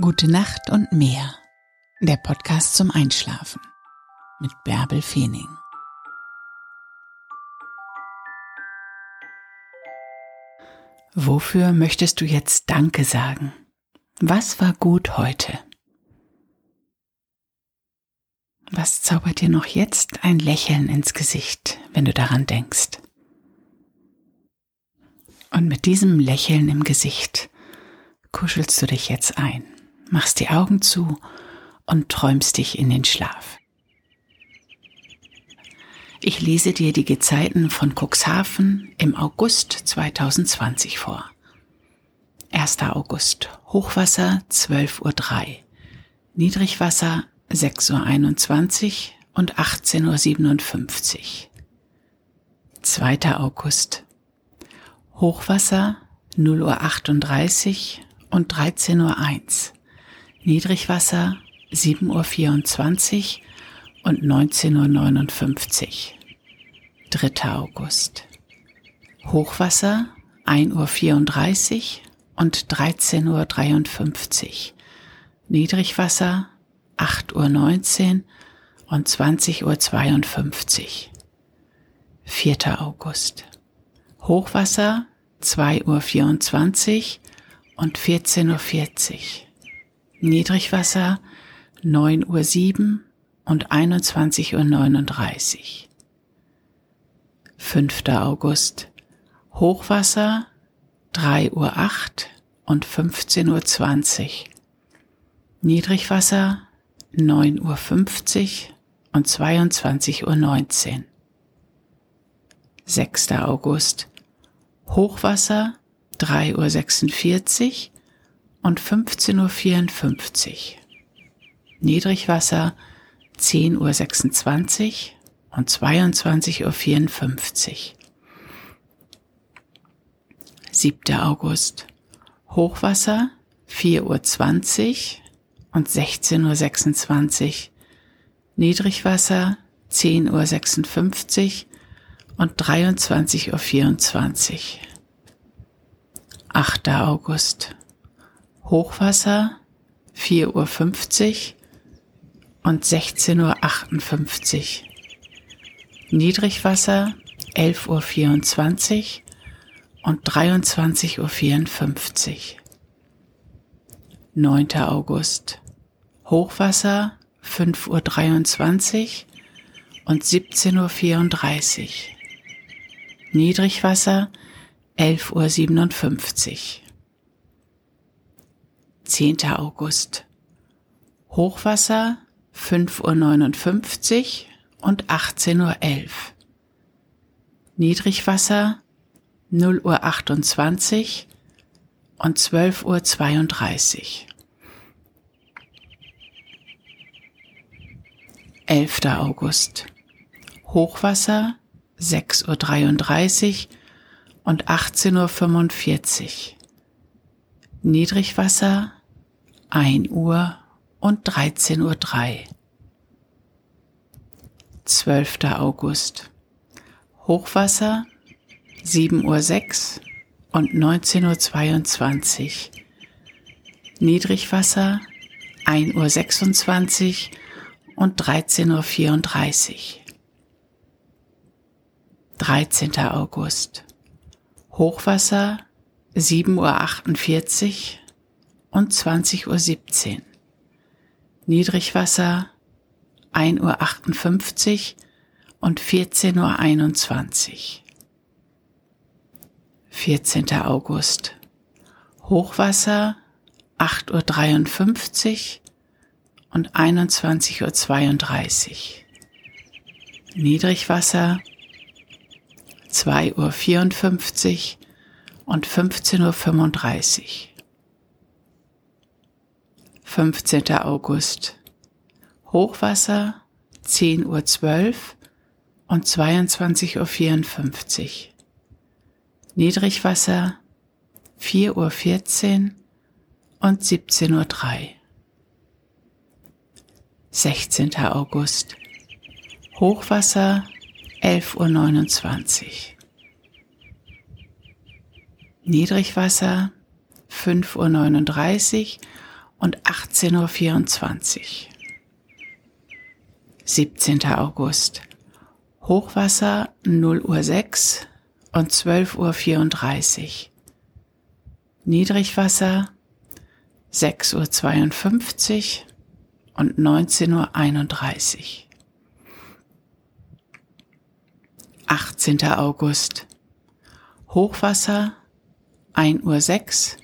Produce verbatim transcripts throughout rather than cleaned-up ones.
Gute Nacht und Meer, der Podcast zum Einschlafen mit Bärbel Fening. Wofür möchtest du jetzt Danke sagen? Was war gut heute? Was zaubert dir noch jetzt ein Lächeln ins Gesicht, wenn du daran denkst? Und mit diesem Lächeln im Gesicht kuschelst du dich jetzt ein, machst die Augen zu und träumst dich in den Schlaf. Ich lese dir die Gezeiten von Cuxhaven im August zwanzig zwanzig vor. erster August, Hochwasser zwölf Uhr drei, Niedrigwasser sechs Uhr einundzwanzig und achtzehn Uhr siebenundfünfzig. zweiter August, Hochwasser null Uhr achtunddreißig und dreizehn Uhr eins, Niedrigwasser sieben Uhr vierundzwanzig und neunzehn Uhr neunundfünfzig. dritter August, Hochwasser ein Uhr vierunddreißig und dreizehn Uhr dreiundfünfzig, Niedrigwasser acht Uhr neunzehn und zwanzig Uhr zweiundfünfzig. vierter August, Hochwasser zwei Uhr vierundzwanzig und vierzehn Uhr vierzig, Niedrigwasser neun Uhr sieben und einundzwanzig Uhr neununddreißig. fünfter August, Hochwasser drei Uhr acht und fünfzehn Uhr zwanzig, Niedrigwasser neun Uhr fünfzig und zweiundzwanzig Uhr neunzehn. sechster August, Hochwasser drei Uhr sechsundvierzig und fünfzehn Uhr vierundfünfzig, Niedrigwasser zehn Uhr sechsundzwanzig und zweiundzwanzig Uhr vierundfünfzig. siebter August, Hochwasser vier Uhr zwanzig und sechzehn Uhr sechsundzwanzig, Niedrigwasser zehn Uhr sechsundfünfzig und dreiundzwanzig Uhr vierundzwanzig. achter August, Hochwasser vier Uhr fünfzig und sechzehn Uhr achtundfünfzig, Niedrigwasser elf Uhr vierundzwanzig und dreiundzwanzig Uhr vierundfünfzig. neunter August, Hochwasser fünf Uhr dreiundzwanzig und siebzehn Uhr vierunddreißig, Niedrigwasser elf Uhr siebenundfünfzig. zehnter August, Hochwasser fünf Uhr neunundfünfzig und achtzehn Uhr elf, Niedrigwasser null Uhr achtundzwanzig und zwölf Uhr zweiunddreißig. elfter August, Hochwasser sechs Uhr dreiunddreißig und achtzehn Uhr fünfundvierzig, Niedrigwasser ein Uhr und dreizehn Uhr drei. zwölfter August, Hochwasser sieben Uhr sechs und neunzehn Uhr zweiundzwanzig, Niedrigwasser ein Uhr sechsundzwanzig und dreizehn Uhr vierunddreißig. dreizehnter August, Hochwasser sieben Uhr achtundvierzig und zwanzig Uhr siebzehn, Niedrigwasser ein Uhr achtundfünfzig und vierzehn Uhr einundzwanzig. vierzehnter August, Hochwasser acht Uhr dreiundfünfzig und einundzwanzig Uhr zweiunddreißig, Niedrigwasser zwei Uhr vierundfünfzig und fünfzehn Uhr fünfunddreißig. fünfzehnter August, Hochwasser zehn Uhr zwölf und zweiundzwanzig Uhr vierundfünfzig, Niedrigwasser vier Uhr vierzehn und siebzehn Uhr drei. sechzehnter August, Hochwasser elf Uhr neunundzwanzig, Niedrigwasser fünf Uhr neununddreißig und achtzehn Uhr vierundzwanzig. siebzehnter August. Hochwasser null Uhr sechs und zwölf Uhr vierunddreißig. Niedrigwasser sechs Uhr zweiundfünfzig und neunzehn Uhr einunddreißig. achtzehnter August. Hochwasser ein Uhr sechs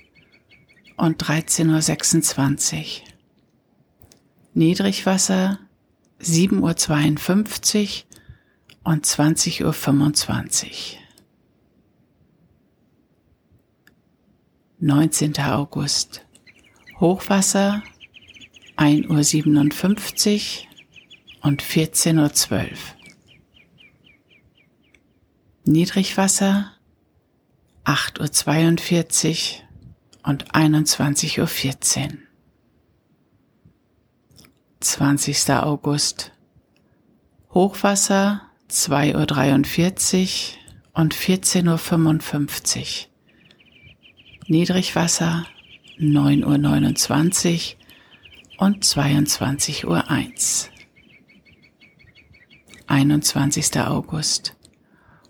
und dreizehn Uhr sechsundzwanzig. Niedrigwasser sieben Uhr zweiundfünfzig und zwanzig Uhr fünfundzwanzig. neunzehnter August. Hochwasser ein Uhr siebenundfünfzig und vierzehn Uhr zwölf. Niedrigwasser acht Uhr zweiundvierzig und einundzwanzig Uhr vierzehn. zwanzigster August. Hochwasser zwei Uhr dreiundvierzig und vierzehn Uhr fünfundfünfzig. Niedrigwasser neun Uhr neunundzwanzig und zweiundzwanzig Uhr eins. einundzwanzigster August.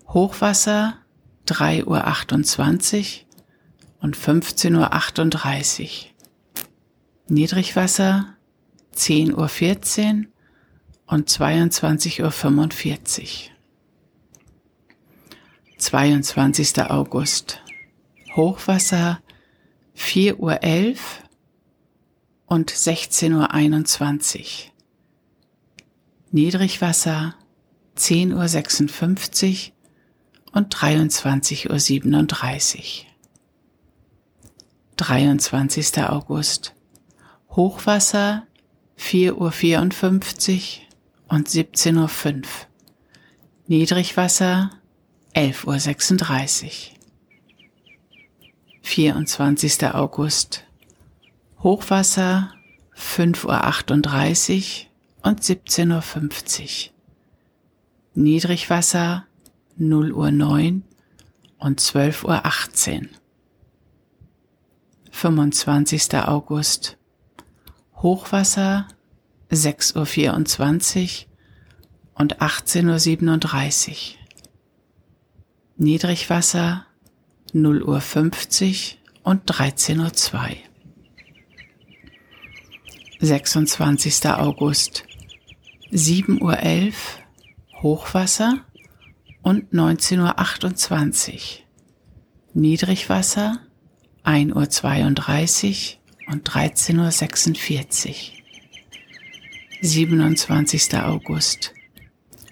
Hochwasser drei Uhr achtundzwanzig und fünfzehn Uhr achtunddreißig. Niedrigwasser zehn Uhr vierzehn und zweiundzwanzig Uhr fünfundvierzig. zweiundzwanzigster August. Hochwasser vier Uhr elf und sechzehn Uhr einundzwanzig. Niedrigwasser zehn Uhr sechsundfünfzig und dreiundzwanzig Uhr siebenunddreißig. dreiundzwanzigster August. Hochwasser vier Uhr vierundfünfzig und siebzehn Uhr fünf. Niedrigwasser elf Uhr sechsunddreißig. vierundzwanzigster August. Hochwasser fünf Uhr achtunddreißig und siebzehn Uhr fünfzig. Niedrigwasser null Uhr neun und zwölf Uhr achtzehn. fünfundzwanzigster August. Hochwasser sechs Uhr vierundzwanzig und achtzehn Uhr siebenunddreißig. Niedrigwasser null Uhr fünfzig und dreizehn Uhr zwei. sechsundzwanzigster August. sieben Uhr elf Hochwasser und neunzehn Uhr achtundzwanzig. Niedrigwasser ein Uhr zweiunddreißig und dreizehn Uhr sechsundvierzig. siebenundzwanzigster August.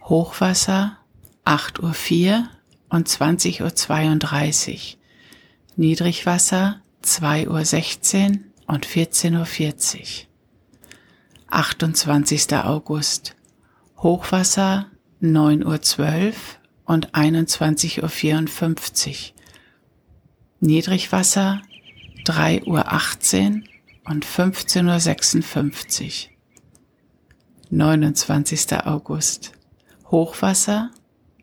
Hochwasser acht Uhr vier und zwanzig Uhr zweiunddreißig. Niedrigwasser zwei Uhr sechzehn und vierzehn Uhr vierzig. achtundzwanzigster August. Hochwasser neun Uhr zwölf und einundzwanzig Uhr vierundfünfzig. Niedrigwasser drei Uhr achtzehn und fünfzehn Uhr sechsundfünfzig. neunundzwanzigster August. Hochwasser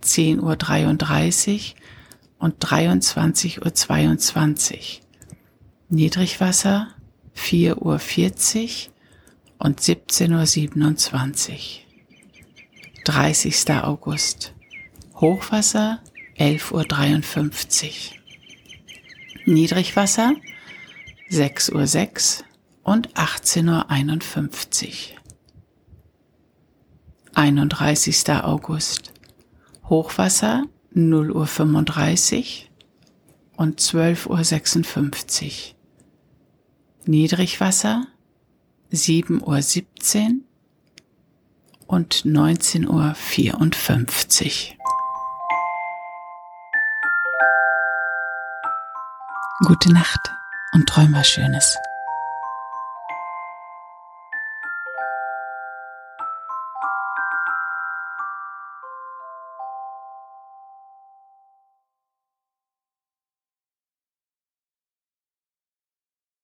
zehn Uhr dreiunddreißig und dreiundzwanzig Uhr zweiundzwanzig. Niedrigwasser vier Uhr vierzig und siebzehn Uhr siebenundzwanzig. dreißigster August. Hochwasser elf Uhr dreiundfünfzig. Niedrigwasser sechs Uhr sechs und achtzehn Uhr einundfünfzig. einunddreißigster August. Hochwasser null Uhr fünfunddreißig und zwölf Uhr sechsundfünfzig. Niedrigwasser sieben Uhr siebzehn und neunzehn Uhr vierundfünfzig. Gute Nacht und träum was Schönes.